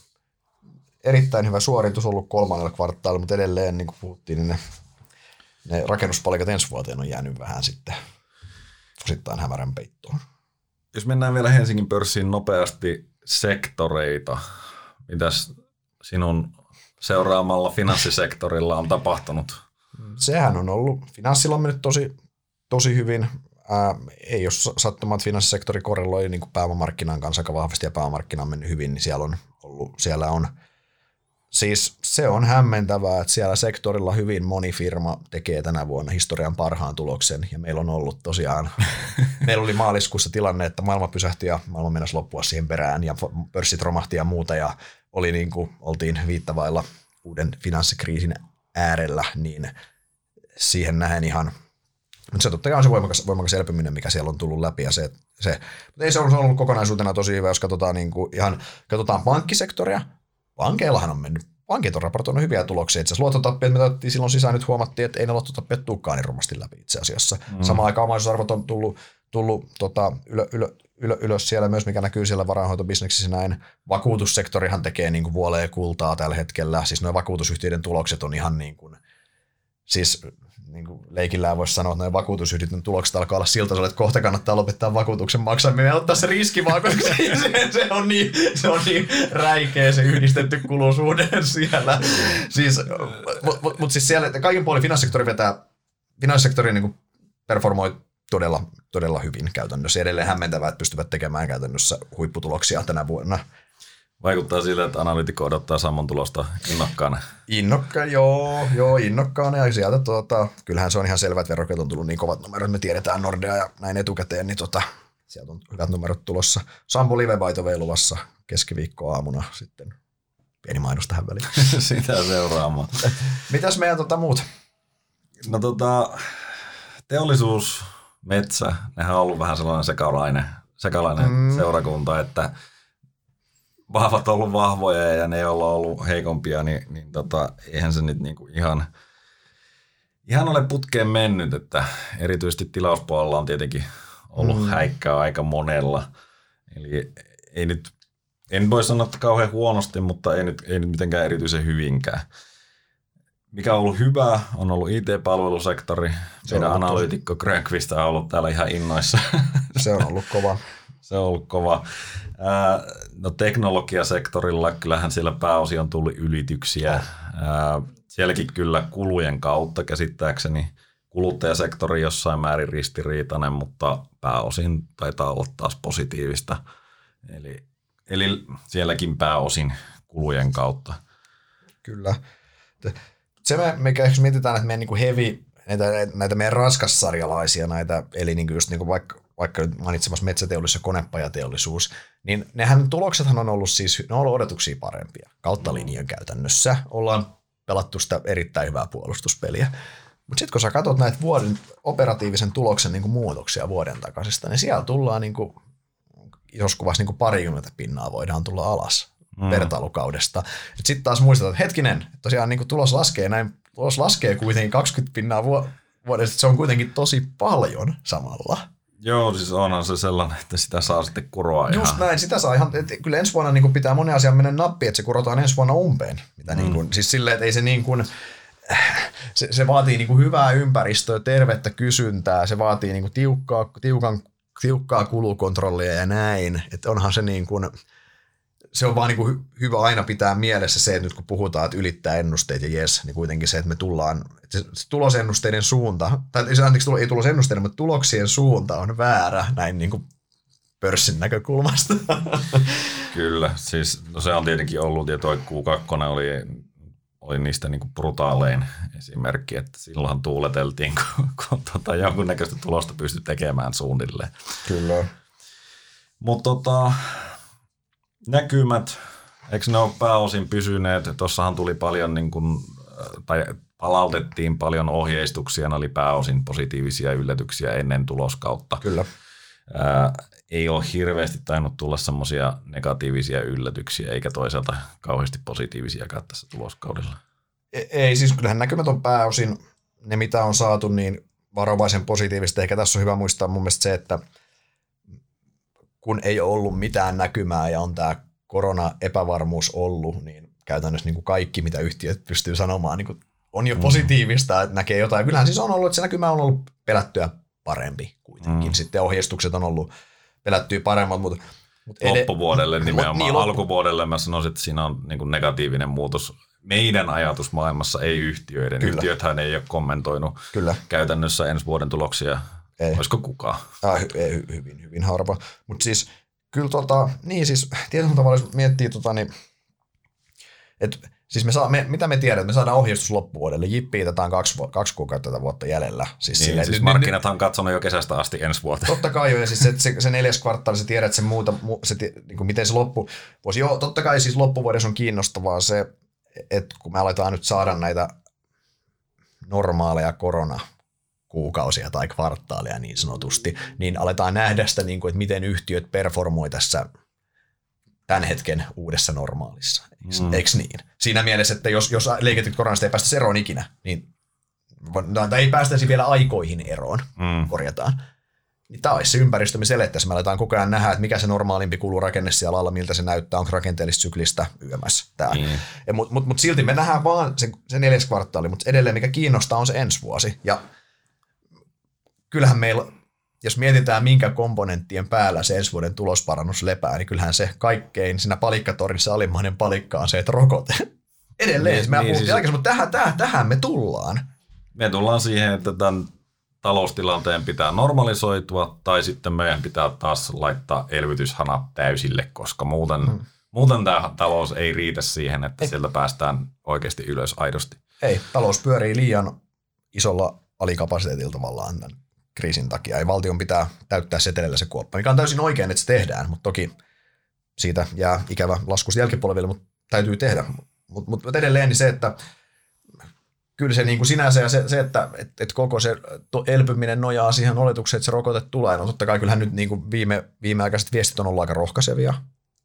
erittäin hyvä suoritus ollut kolmannella kvartaalilla, mutta edelleen, niin kuin puhuttiin, niin ne rakennuspalikat ensi vuoteen on jäänyt vähän sitten osittain hämärän peittoon. Jos mennään vielä Helsingin pörssiin nopeasti sektoreita, mitäs sinun seuraamalla finanssisektorilla on tapahtunut? Sehän on ollut. Finanssilla on mennyt tosi hyvin. Ei ole sattumaa, että finanssisektori korreloi niin kuin pääomamarkkinaan kanssa aika vahvasti ja pääomamarkkina on mennyt hyvin, niin siellä on siis se on hämmentävää, että siellä sektorilla hyvin moni firma tekee tänä vuonna historian parhaan tuloksen, ja meillä on ollut tosiaan, meillä oli maaliskuussa tilanne, että maailma pysähtyi ja maailma mennäisi loppua siihen perään, ja pörssit romahti ja muuta, ja oli niin kuin, oltiin viittavailla uuden finanssikriisin äärellä, niin siihen nähen ihan, mutta se totta kai on se voimakas elpyminen, mikä siellä on tullut läpi, ja se mutta ei se on ollut kokonaisuutena tosi hyvä, jos katsotaan, niin kuin ihan, katsotaan pankkisektoria. Pankeillahan on mennyt. Pankit on raportoinut hyviä tuloksia. Itse asiassa luottotappiot me otettiin silloin sisään, nyt huomattiin, että ei ne luottotappiot tulekaan niin rumasti läpi itse asiassa. Samaan aikaan omaisuusarvot on tullut ylös siellä myös, mikä näkyy siellä varainhoitobisneksissä näin. Vakuutussektorihan tekee niin kuin vuolee kultaa tällä hetkellä. Siis nuo vakuutusyhtiöiden tulokset on ihan niin kuin, siis niin kuin leikillään voisi sanoa, että nuo vakuutusyhtiöiden tulokset alkaa olla siltä, että kohta kannattaa lopettaa vakuutuksen maksaminen ja ottaa se riski vaan, koska se on niin räikeä se yhdistetty kulusuhde siellä. Siis, mutta siis siellä kaiken puolin finanssisektori niin kuin performoi todella hyvin käytännössä. Edelleen hämmentävää, että pystyvät tekemään käytännössä huipputuloksia tänä vuonna. Vaikuttaa siltä, että analyytikko odottaa Sammon tulosta innokkaana. Innokkaana. Ja sieltä, kyllähän se on ihan selvä, että verrokkeet on tullut niin kovat numerot. Me tiedetään Nordea ja näin etukäteen, niin sieltä on hyvät numerot tulossa. Sampo live-paito luvassa keskiviikkoaamuna sitten. Pieni mainos tähän väliin. Sitä seuraamaan. Mitäs meidän muut? No teollisuus, metsä, nehän on ollut vähän sellainen sekalainen seurakunta, että vahvat ollut vahvoja ja ne, joilla on ollut heikompia, niin eihän se nyt niinku ihan ole putkeen mennyt, että erityisesti tilauspuolella on tietenkin ollut häikkää aika monella. Eli ei nyt, en voi sanoa, että kauhean huonosti, mutta ei nyt mitenkään erityisen hyvinkään. Mikä on ollut hyvää, on ollut IT-palvelusektori. Meidän analyytikko Grönqvist on ollut täällä ihan innoissa. Se on ollut kova. Se on ollut kova. No teknologiasektorilla kyllähän siellä pääosin on tullut ylityksiä. Sielläkin kyllä kulujen kautta käsittääkseni kuluttajasektori jossain määrin ristiriitainen, mutta pääosin taitaa olla taas positiivista. Eli sielläkin pääosin kulujen kautta. Kyllä. Se, mikä ehkä mietitään, että meidän hevi, näitä meidän raskassarjalaisia, näitä, eli just vaikka nyt mainitsemassa metsäteollisuus ja konepajateollisuus, niin nehän tuloksethan on ollut siis, ne on ollut odotuksia parempia kautta linjan käytännössä. Ollaan pelattu sitä erittäin hyvää puolustuspeliä. Mutta sitten kun sä katsot näitä vuoden operatiivisen tuloksen muutoksia vuoden takaisesta, niin siellä tullaan joskus 20% voidaan tulla alas vertailukaudesta. Sitten taas muistetaan, että hetkinen, tosiaan tulos laskee kuitenkin 20% vuodesta, se on kuitenkin tosi paljon samalla. Joo, siis onhan se sellainen, että sitä saa sitten kuroa ihan. Just näin, sitä saa ihan. Kyllä ensi vuonna pitää monen asian mennä nappiin, että se kurotaan ensi vuonna umpeen. Mitä siis silleen, että ei se niin kuin, se vaatii hyvää ympäristöä, tervettä kysyntää, se vaatii tiukkaa kulukontrollia ja näin. Että onhan se niin kuin, se on vaan hyvä aina pitää mielessä se, että nyt kun puhutaan, että ylittää ennusteet ja jes, niin kuitenkin se, että me tullaan, että se tulosennusteiden suunta, tai anteeksi ei tulosennusteiden, mutta tuloksien suunta on väärä näin pörssin näkökulmasta. Kyllä, siis no se on tietenkin ollut, ja toi Q2 oli niistä brutaalein esimerkki, että silloin tuuleteltiin, kun jonkunnäköistä tulosta pystyi tekemään suunnilleen. Kyllä. Mutta näkymät, eikö ne ole pääosin pysyneet? Tuossahan tuli paljon, tai palautettiin paljon ohjeistuksia, ne oli pääosin positiivisia yllätyksiä ennen tuloskautta. Kyllä. Ei ole hirveästi tainnut tulla semmoisia negatiivisia yllätyksiä, eikä toisaalta kauheasti positiivisiakaan tässä tuloskaudella. Ei, siis kyllähän näkymät on pääosin, ne mitä on saatu, niin varovaisen positiivista. Ehkä tässä on hyvä muistaa mun mielestä se, että kun ei ollut mitään näkymää ja on tämä korona-epävarmuus ollut, niin käytännössä kaikki, mitä yhtiöt pystyy sanomaan, on jo positiivista, että näkee jotain. Kyllähän siis on ollut, että se näkymä on ollut pelättyä parempi kuitenkin. Sitten ohjeistukset on ollut pelättyä paremmat, mutta loppuvuodelle nimenomaan. Niin alkuvuodelle mä sanoisin, että siinä on negatiivinen muutos. Meidän ajatusmaailmassa, ei yhtiöiden. Kyllä. Yhtiöthän ei ole kommentoinut Kyllä. käytännössä ensi vuoden tuloksia. Ei. Olisiko kukaan? Hyvin harva. Mutta siis kyllä niin siis tietyllä tavalla jos miettii niin, että siis mitä me tiedämme, me saadaan ohjeistus loppuvuodelle, jippii tätä on kaksi kuukautta tätä vuotta jäljellä. Siis markkinathan on katsonut jo kesästä asti ensi vuoteen. Totta kai jo, ja siis se neljäs kvartaali, sä tiedät sen miten se loppuvuosi. Joo, totta kai siis loppuvuodessa on kiinnostavaa se, että kun me aletaan nyt saada näitä normaaleja kuukausia tai kvartaalia niin sanotusti, niin aletaan nähdä sitä, että miten yhtiöt performoi tässä tämän hetken uudessa normaalissa. Eikö niin? Siinä mielessä, että jos leiketit koronasta ei päästä eroon ikinä, niin, tai ei päästäisi vielä aikoihin eroon, korjataan, niin tämä olisi se ympäristö, me selettäisiin. Me aletaan koko ajan nähdä, että mikä se normaalimpi kulurakenne siellä alla, miltä se näyttää, onko rakenteellista syklistä yömässä tämä. Mutta silti me nähdään vaan se neljäs kvartaali, mutta edelleen mikä kiinnostaa on se ensi vuosi. Ja kyllähän meillä, jos mietitään minkä komponenttien päällä se ensi vuoden tulosparannus lepää, niin kyllähän se kaikkein siinä palikkatorissa alimmainen palikka on se, että rokote. Edelleen, me puhuttiin siis aikaisemmin, mutta tähän me tullaan. Me tullaan siihen, että tämän taloustilanteen pitää normalisoitua tai sitten meidän pitää taas laittaa elvytyshanat täysille, koska muuten tämä talous ei riitä siihen, että sieltä päästään oikeasti ylös aidosti. Ei, talous pyörii liian isolla alikapasiteetilla tavallaan tämän kriisin takia. Ei valtion pitää täyttää setelellä se kuoppa, mikä on täysin oikein, että se tehdään, mutta toki siitä jää ikävä lasku jälkipolville, mutta täytyy tehdä. Mutta edelleen niin se, että kyllä se niin kuin sinänsä ja se että koko se elpyminen nojaa siihen oletukseen, että se rokote tulee. No totta kai kyllähän nyt niin kuin viimeaikaiset viestit on ollut aika rohkaisevia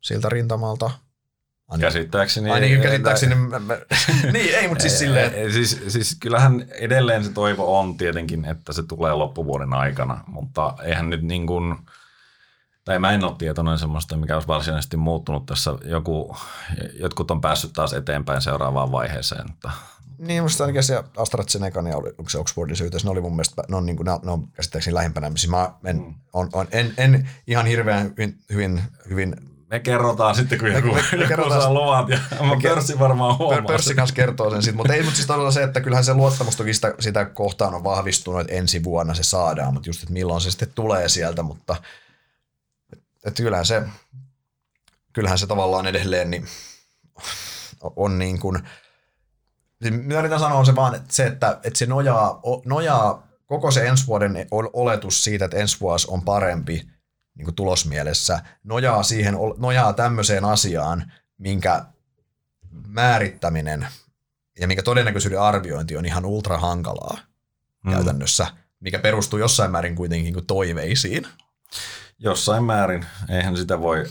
siltä rintamalta. Ainakin käsittääkseni. Niin, ei, mutta siis silleen. Siis kyllähän edelleen se toivo on tietenkin, että se tulee loppuvuoden aikana, mutta eihän nyt niin kuin, tai mä en ole tietoinen semmoista, mikä olisi varsinaisesti muuttunut tässä. Jotkut on päässyt taas eteenpäin seuraavaan vaiheeseen. Että. Niin, musta ainakin se AstraZeneca ja Oxfordin syytös, ne oli mun mielestä, ne on käsittääkseni lähempänä. Mä en ihan hirveän hyvin me kerrotaan sitten, kun joku saa luvat ja pörssi varmaan huomaa. Pörssi kanssa kertoo sen sitten, mutta ei, mutta siis todella se, että kyllähän se luottamus toki sitä kohtaan on vahvistunut, että ensi vuonna se saadaan, mutta just, että milloin se sitten tulee sieltä, mutta että kyllähän se tavallaan edelleen niin on niin kuin, mitä yritän sanoa on se vaan, että se nojaa koko se ensi vuoden oletus siitä, että ensi vuosi on parempi, niin kuin tulosmielessä, nojaa tämmöiseen asiaan, minkä määrittäminen ja minkä todennäköisyyden arviointi on ihan ultrahankalaa käytännössä, mikä perustuu jossain määrin kuitenkin kuin toiveisiin. Jossain määrin. Eihän sitä voi,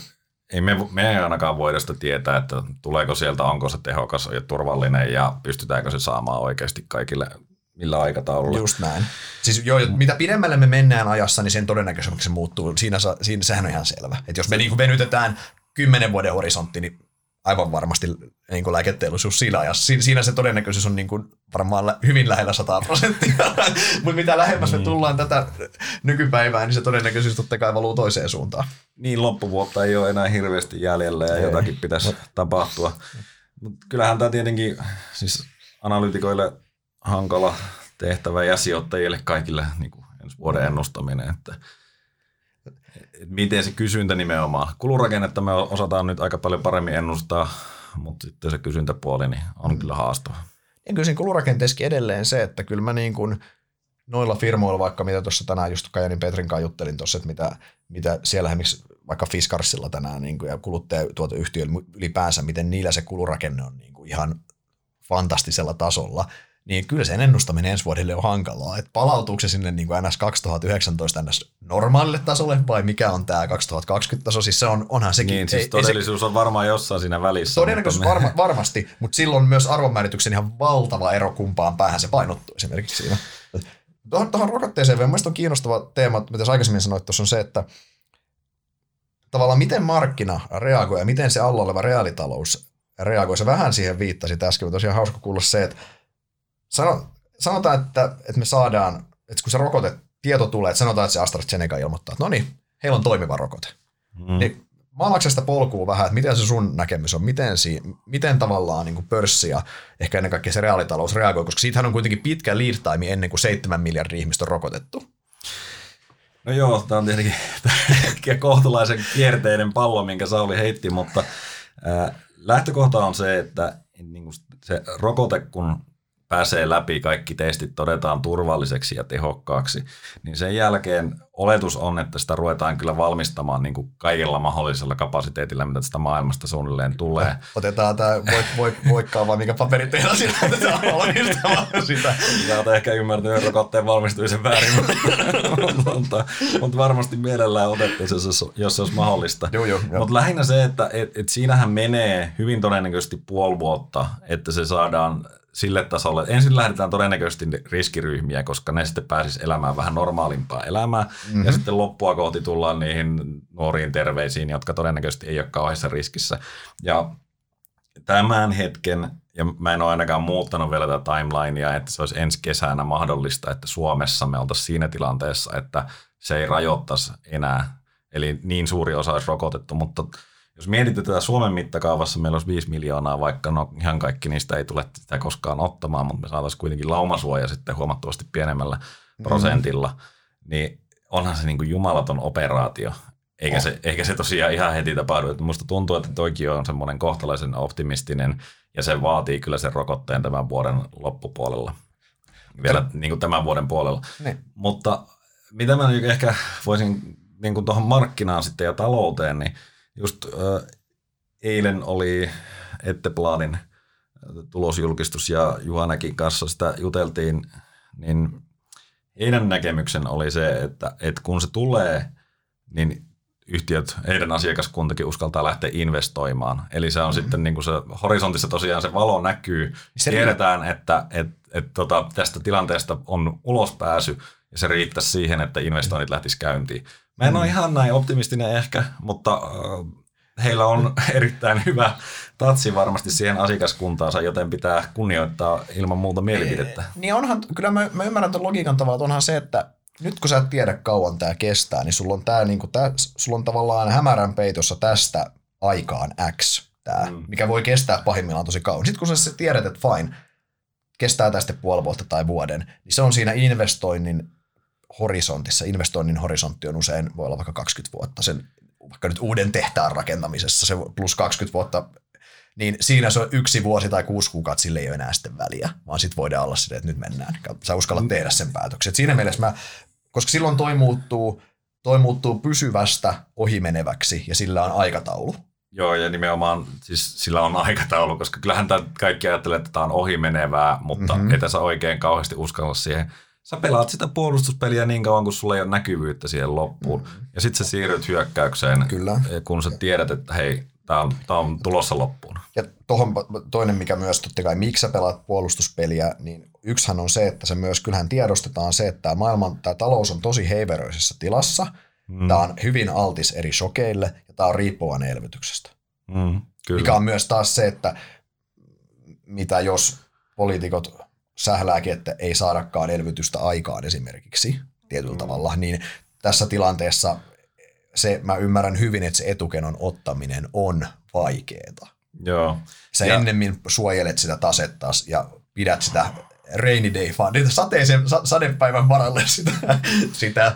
me ei ainakaan voida sitä tietää, että tuleeko sieltä, onko se tehokas ja turvallinen ja pystytäänkö se saamaan oikeasti kaikille millä aikataululla. Just näin. Siis joo, mitä pidemmälle me mennään ajassa, niin sen todennäköisemmäksi se muuttuu. Siinä sehän on ihan selvä. Että jos me niin kuin venytetään 10 vuoden horisontti, niin aivan varmasti niin kuin lääketeollisuus siinä ajassa. Siinä se todennäköisyys on niin kuin varmaan hyvin lähellä 100%. Mutta mitä lähemmäs me tullaan tätä nykypäivää, niin se todennäköisyys totta kai valuu toiseen suuntaan. Niin, loppuvuotta ei ole enää hirveästi jäljellä ja jotakin pitäisi tapahtua. Mut kyllähän tämä tietenkin siis analyytikoille hankala tehtävä ja sijoittajille kaikille niin kuin ensi vuoden ennustaminen, että miten se kysyntä nimenomaan. Kulurakennetta me osataan nyt aika paljon paremmin ennustaa, mutta sitten se kysyntäpuoli niin on kyllä haastava. Ja kyllä siinä kulurakenteessakin edelleen se, että kyllä mä niin kuin noilla firmoilla, vaikka mitä tuossa tänään just Kajanin Petrinkaan juttelin tuossa, että mitä siellä esimerkiksi vaikka Fiskarsilla tänään niin kuin, ja kuluttajatuoteyhtiöillä ylipäänsä, miten niillä se kulurakenne on niin kuin ihan fantastisella tasolla, niin kyllä sen ennustaminen ensi vuodelle on hankalaa. Et palautuuko se sinne niin kuin NS 2019 NS normaalille tasolle vai mikä on tämä 2020 taso? Siis se onhan sekin. Niin, siis todellisuus on varmaan jossain siinä välissä. Todennäköisesti varmasti, mutta silloin myös arvonmäärityksen ihan valtava ero kumpaan päähän se painottuu esimerkiksi siinä. Tuohon rokotteeseen vielä mielestäni on kiinnostava teema, mitä tässä aikaisemmin sanoit, tuossa on se, että tavallaan miten markkina reagoi ja miten se alla oleva reaalitalous reagoi. Se vähän siihen viittasit äsken, mutta tosiaan hauska kuulla se, että sanotaan, että me saadaan, että kun se rokotetieto tulee, että sanotaan, että se AstraZeneca ilmoittaa, että no niin, heillä on toimiva rokote. Niin maalaksesta polkuu vähän, että miten se sun näkemys on, miten tavallaan niin kuin pörssi ja ehkä ennen kaikkea se reaalitalous reagoi, koska siitähän on kuitenkin pitkä lead time ennen kuin 7 miljardia ihmistä on rokotettu. No joo, tämä on tietenkin kohtalaisen kierteinen pallo, minkä Sauli heitti, mutta lähtökohta on se, että niin kuin se rokote, kun pääsee läpi, kaikki testit todetaan turvalliseksi ja tehokkaaksi, niin sen jälkeen oletus on, että sitä ruvetaan kyllä valmistamaan niin kuin kaikilla mahdollisella kapasiteetilla, mitä tästä maailmasta suunnilleen tulee. Otetaan tämä voikkaa vai mikä paperi teillä sillä, otetaan valmistamaan sitä. Sä oot ehkä ymmärtänyt rokotteen valmistumisen väärin, mutta varmasti mielellään otettaisiin, jos se olisi mahdollista. Mutta lähinnä se, että siinähän menee hyvin todennäköisesti puoli vuotta, että se saadaan sille tasolle. Ensin lähdetään todennäköisesti riskiryhmiä, koska ne sitten pääsis elämään vähän normaalimpaa elämää. Ja sitten loppua kohti tullaan niihin nuoriin terveisiin, jotka todennäköisesti ei ole kauheassa riskissä. Ja tämän hetken, ja mä en ole ainakaan muuttanut vielä tätä timelinea, että se olisi ensi kesänä mahdollista, että Suomessa me oltaisiin siinä tilanteessa, että se ei rajoittaisi enää. Eli niin suuri osa olisi rokotettu, mutta jos mietitään tätä Suomen mittakaavassa, meillä olisi 5 miljoonaa, vaikka no ihan kaikki niistä ei tule sitä koskaan ottamaan, mutta me saataisiin kuitenkin laumasuoja sitten huomattavasti pienemmällä prosentilla, niin onhan se niin kuin jumalaton operaatio. Eikä se tosiaan ihan heti tapahdu. Että musta tuntuu, että toikin on semmoinen kohtalaisen optimistinen ja se vaatii kyllä sen rokotteen tämän vuoden loppupuolella. Vielä niin kuin tämän vuoden puolella. Niin. Mutta mitä mä ehkä voisin niin kuin tuohon markkinaan sitten ja talouteen, niin just eilen oli Etteplanin tulosjulkistus ja Juhanakin kanssa sitä juteltiin, niin heidän näkemyksen oli se, että kun se tulee, niin yhtiöt, heidän asiakaskuntakin uskaltaa lähteä investoimaan. Eli se on sitten niin kuin se horisontissa tosiaan se valo näkyy. Tiedetään, että tästä tilanteesta on ulospääsy ja se riittäisi siihen, että investoinnit lähtisivät käyntiin. Mä en ole ihan näin optimistinen ehkä, mutta heillä on erittäin hyvä tatsi varmasti siihen asiakaskuntaansa, joten pitää kunnioittaa ilman muuta mielipidettä. Niin onhan, kyllä mä ymmärrän tämän logiikan tavalla, että onhan se, että nyt kun sä et tiedä kauan tämä kestää, niin sulla on, sulla on tavallaan hämärän peitossa tästä aikaan X, tää, mikä voi kestää pahimmillaan tosi kauan. Sitten kun sä tiedät, että fine, kestää tästä puoli vuotta tai vuoden, niin se on siinä investoinnin horisontissa. Investoinnin horisontti on usein, voi olla vaikka 20 vuotta, sen, vaikka nyt uuden tehtaan rakentamisessa, se plus 20 vuotta, niin siinä se on 1 vuosi tai 6 kuukautta, sille ei ole enää sitten väliä, vaan sitten voidaan olla silleen, että nyt mennään. Sä uskallat tehdä sen päätöksen. Et siinä mielessä koska silloin toi muuttuu pysyvästä ohimeneväksi ja sillä on aikataulu. Joo, ja nimenomaan siis sillä on aikataulu, koska kyllähän kaikki ajattelee, että tämä on ohimenevää, mutta ei tässä oikein kauheasti uskalla siihen. Sä pelaat sitä puolustuspeliä niin kauan, kun sulla ei ole näkyvyyttä siihen loppuun. Ja sit sä siirryt hyökkäykseen, kyllä, kun sä tiedät, että hei, tämä on tulossa loppuun. Ja tohon toinen, mikä myös totta kai, miksi sä pelaat puolustuspeliä, niin yksihän on se, että se myös kyllähän tiedostetaan se, että tämä talous on tosi heiveröisessä tilassa. Tämä on hyvin altis eri shokeille ja tämä on riippuvainen elvytyksestä. Kyllä. Mikä on myös taas se, että mitä jos poliitikot sählääkin, että ei saadakaan elvytystä aikaan esimerkiksi tietyllä tavalla, niin tässä tilanteessa mä ymmärrän hyvin, että se etukenon ottaminen on vaikeeta. Joo. Sä ennemmin suojelet sitä tasetta ja pidät sitä rainy day fundita, sadepäivän varalle sitä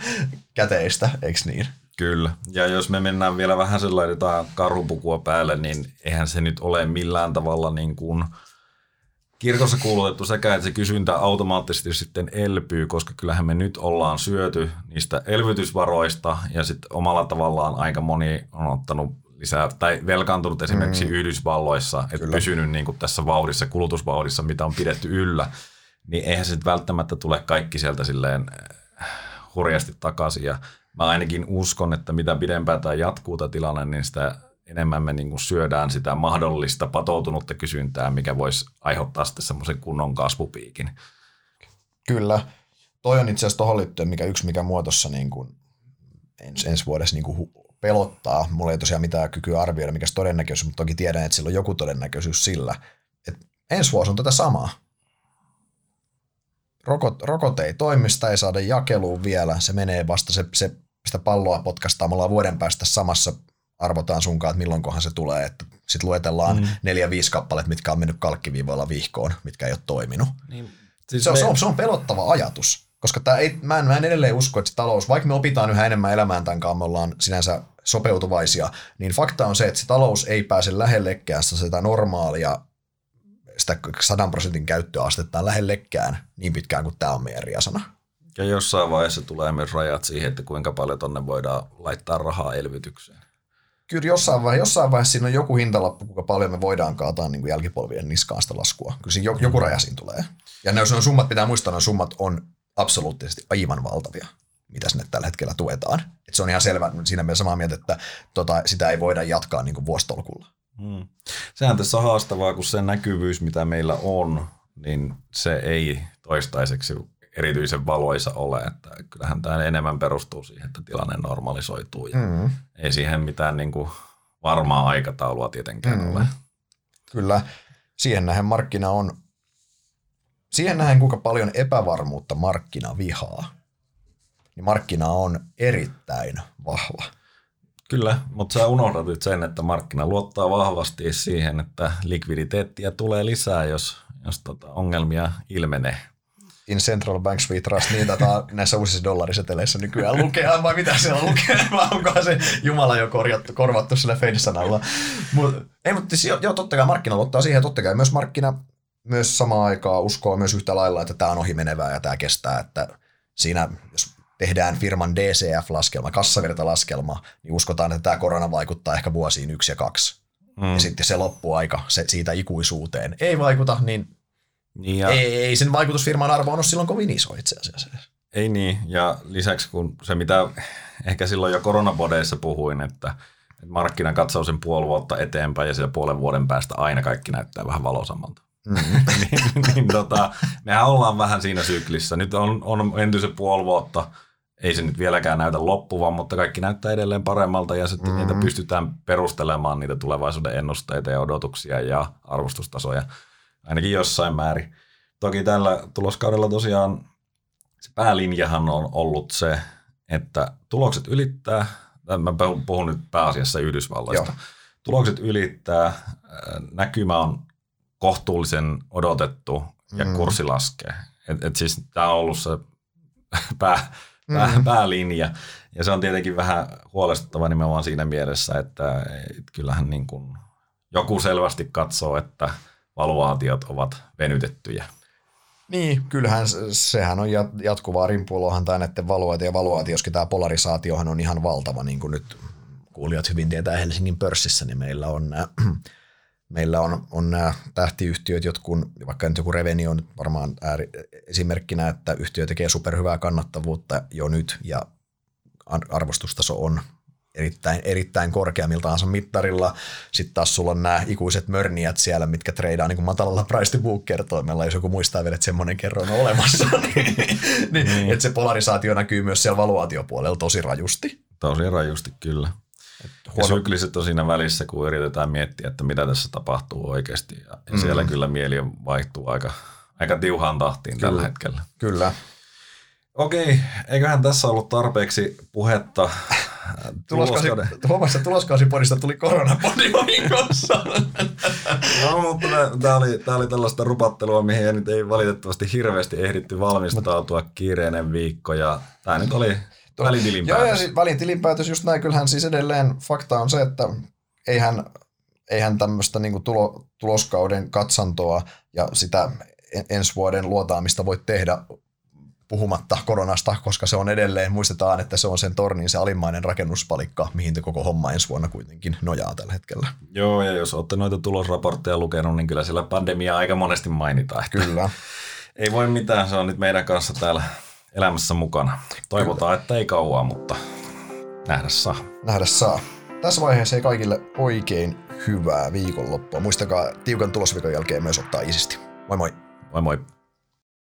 käteistä, eikö niin? Kyllä. Ja jos me mennään vielä vähän sellainen karhunpukua päälle, niin eihän se nyt ole millään tavalla niin kuin kirkossa kuulutettu sekä, että se kysyntä automaattisesti sitten elpyy, koska kyllähän me nyt ollaan syöty niistä elvytysvaroista ja sitten omalla tavallaan aika moni on ottanut lisää tai velkaantunut esimerkiksi Yhdysvalloissa, että pysynyt niin kuin tässä vauhdissa, kulutusvauhdissa, mitä on pidetty yllä, niin eihän se välttämättä tule kaikki sieltä silleen hurjasti takaisin. Ja mä ainakin uskon, että mitä pidempään tämä jatkuu tämä tilanne, niin sitä enemmän me niin kuin syödään sitä mahdollista patoutunutta kysyntää, mikä voisi aiheuttaa sitten semmoisen kunnon kasvupiikin. Kyllä. Toi on itse asiassa tuohon liittyen, mikä muotossa niin kuin ensi vuodessa niin kuin pelottaa. Mulla ei tosiaan mitään kykyä arvioida, mikä se todennäköisyys, mutta toki tiedän, että sillä on joku todennäköisyys sillä, että ensi vuosi on tätä samaa. Rokote ei toimi, sitä ei saada jakeluun vielä, se menee vasta, sitä palloa potkastaa. Me ollaan vuoden päästä samassa, arvotaan sunkaan, että milloinkohan se tulee, että sitten luetellaan 4-5 kappaletta, mitkä on mennyt kalkkiviivoilla vihkoon, mitkä ei ole toiminut. Niin, siis se on pelottava ajatus, koska mä en edelleen usko, että se talous, vaikka me opitaan yhä enemmän elämään tämän kanssa, me ollaan sinänsä sopeutuvaisia, niin fakta on se, että se talous ei pääse lähellekään sitä normaalia, sitä 100% käyttöastettaan lähellekään niin pitkään kuin tämä on meidän riasana. Ja jossain vaiheessa tulee myös rajat siihen, että kuinka paljon tonne voidaan laittaa rahaa elvytykseen. Kyllä jossain vaiheessa siinä on joku hintalappu, kuinka paljon me voidaan kaataa niin kuin jälkipolvien niskaan sitä laskua. Kyllä siinä joku raja siinä tulee. Ja jos on summat, pitää muistaa, että summat on absoluuttisesti aivan valtavia, mitä sinne tällä hetkellä tuetaan. Et se on ihan selvä, siinä mielessä samaa mieltä, että sitä ei voida jatkaa niin kuin vuositolkulla. Sehän tässä on haastavaa, kun se näkyvyys, mitä meillä on, niin se ei toistaiseksi erityisen valoisa ole, että kyllähän tämä enemmän perustuu siihen, että tilanne normalisoituu ja ei siihen mitään niin kuin varmaa aikataulua tietenkään ole. Kyllä, siihen nähden markkina on, siihen nähden kuinka paljon epävarmuutta markkina vihaa, niin markkina on erittäin vahva. Kyllä, mutta sä unohdat sen, että markkina luottaa vahvasti siihen, että likviditeettiä tulee lisää, jos ongelmia ilmenee. In central banks we trust, niin näissä uusissa dollariseteleissä nykyään lukee, vai mitä siellä lukee, vai onkohan se Jumala jo korvattu sillä Fed-sanalla. Mutta totta kai markkina luottaa siihen, totta kai myös markkina myös samaan aikaan uskoo myös yhtä lailla, että tämä on ohimenevää ja tämä kestää, että siinä jos tehdään firman DCF-laskelma, kassavirtalaskelma, niin uskotaan, että tämä korona vaikuttaa ehkä vuosiin 1 ja 2. Ja sitten se loppuaika siitä ikuisuuteen ei vaikuta, niin ei sen vaikutus firman arvoon ole silloin kovin iso itse asiassa. Ei niin, ja lisäksi kun se mitä silloin jo koronapodeissa puhuin, että markkina katsoo sen puoli vuotta eteenpäin ja siellä puolen vuoden päästä aina kaikki näyttää vähän valosammalta. Mm-hmm. Mehän ollaan vähän siinä syklissä. Nyt on menty se puoli vuotta. Ei se nyt vieläkään näytä loppuvan, mutta kaikki näyttää edelleen paremmalta ja sitten niitä pystytään perustelemaan, niitä tulevaisuuden ennusteita ja odotuksia ja arvostustasoja ainakin jossain määrin. Toki tällä tuloskaudella tosiaan se päälinjahan on ollut se, että tulokset ylittää, mä puhun nyt pääasiassa Yhdysvalloista, tulokset ylittää, näkymä on kohtuullisen odotettu ja kurssi laskee. Et siis tämä on ollut se päälinja. Ja se on tietenkin vähän huolestuttava nimenomaan siinä mielessä, että kyllähän niin kuin joku selvästi katsoo, että valuaatiot ovat venytettyjä. Niin, kyllähän sehän on jatkuvaa rimpuiluahan tämä näiden valuaatio, joskin tämä polarisaatiohan on ihan valtava, niin kuin nyt kuulijat hyvin tietää Helsingin pörssissä, niin meillä on nämä tähtiyhtiöt, jotkun, vaikka nyt joku Reveni on varmaan esimerkkinä, että yhtiö tekee superhyvää kannattavuutta jo nyt ja arvostustaso on erittäin korkeammiltaansa mittarilla. Sitten taas sulla on nämä ikuiset mörniät siellä, mitkä treidaa niin matalalla price to book -kertoimella, jos joku muistaa vielä, että semmoinen kerroin on olemassa. Että se polarisaatio näkyy myös siellä valuaatiopuolella tosi rajusti. Tosi rajusti, kyllä. Ja sykliset on siinä välissä, kun yritetään miettiä, että mitä tässä tapahtuu oikeasti. Ja siellä kyllä mieli vaihtuu aika tiuhaan tahtiin tällä hetkellä. Kyllä. Okei, eiköhän tässä ollut tarpeeksi puhetta. Tuloskausipodista tuli koronapodi vahingossa. No, mutta tämä oli tällaista rupattelua, mihin nyt ei valitettavasti hirveästi ehditty valmistautua. Kiireinen viikko ja tämä nyt oli välitilinpäätös. Joo, ja siis välitilinpäätös just näin. Kyllähän siis edelleen fakta on se, että eihän tämmöistä niin kuin tuloskauden katsantoa ja sitä ensi vuoden luotaamista voi tehdä puhumatta koronasta, koska se on edelleen, muistetaan, että se on sen tornin se alimmainen rakennuspalikka, mihin te koko homma ensi vuonna kuitenkin nojaa tällä hetkellä. Joo, ja jos olette noita tulosraportteja lukenut, niin kyllä siellä pandemiaa aika monesti mainitaan. Kyllä. Ei voi mitään, se on nyt meidän kanssa täällä elämässä mukana. Toivotaan, että ei kauaa, mutta nähdä saa. Nähdä saa. Tässä vaiheessa ei kaikille oikein hyvää viikonloppua. Muistakaa tiukan tulosviikon jälkeen myös ottaa isisti. Moi moi. Moi moi.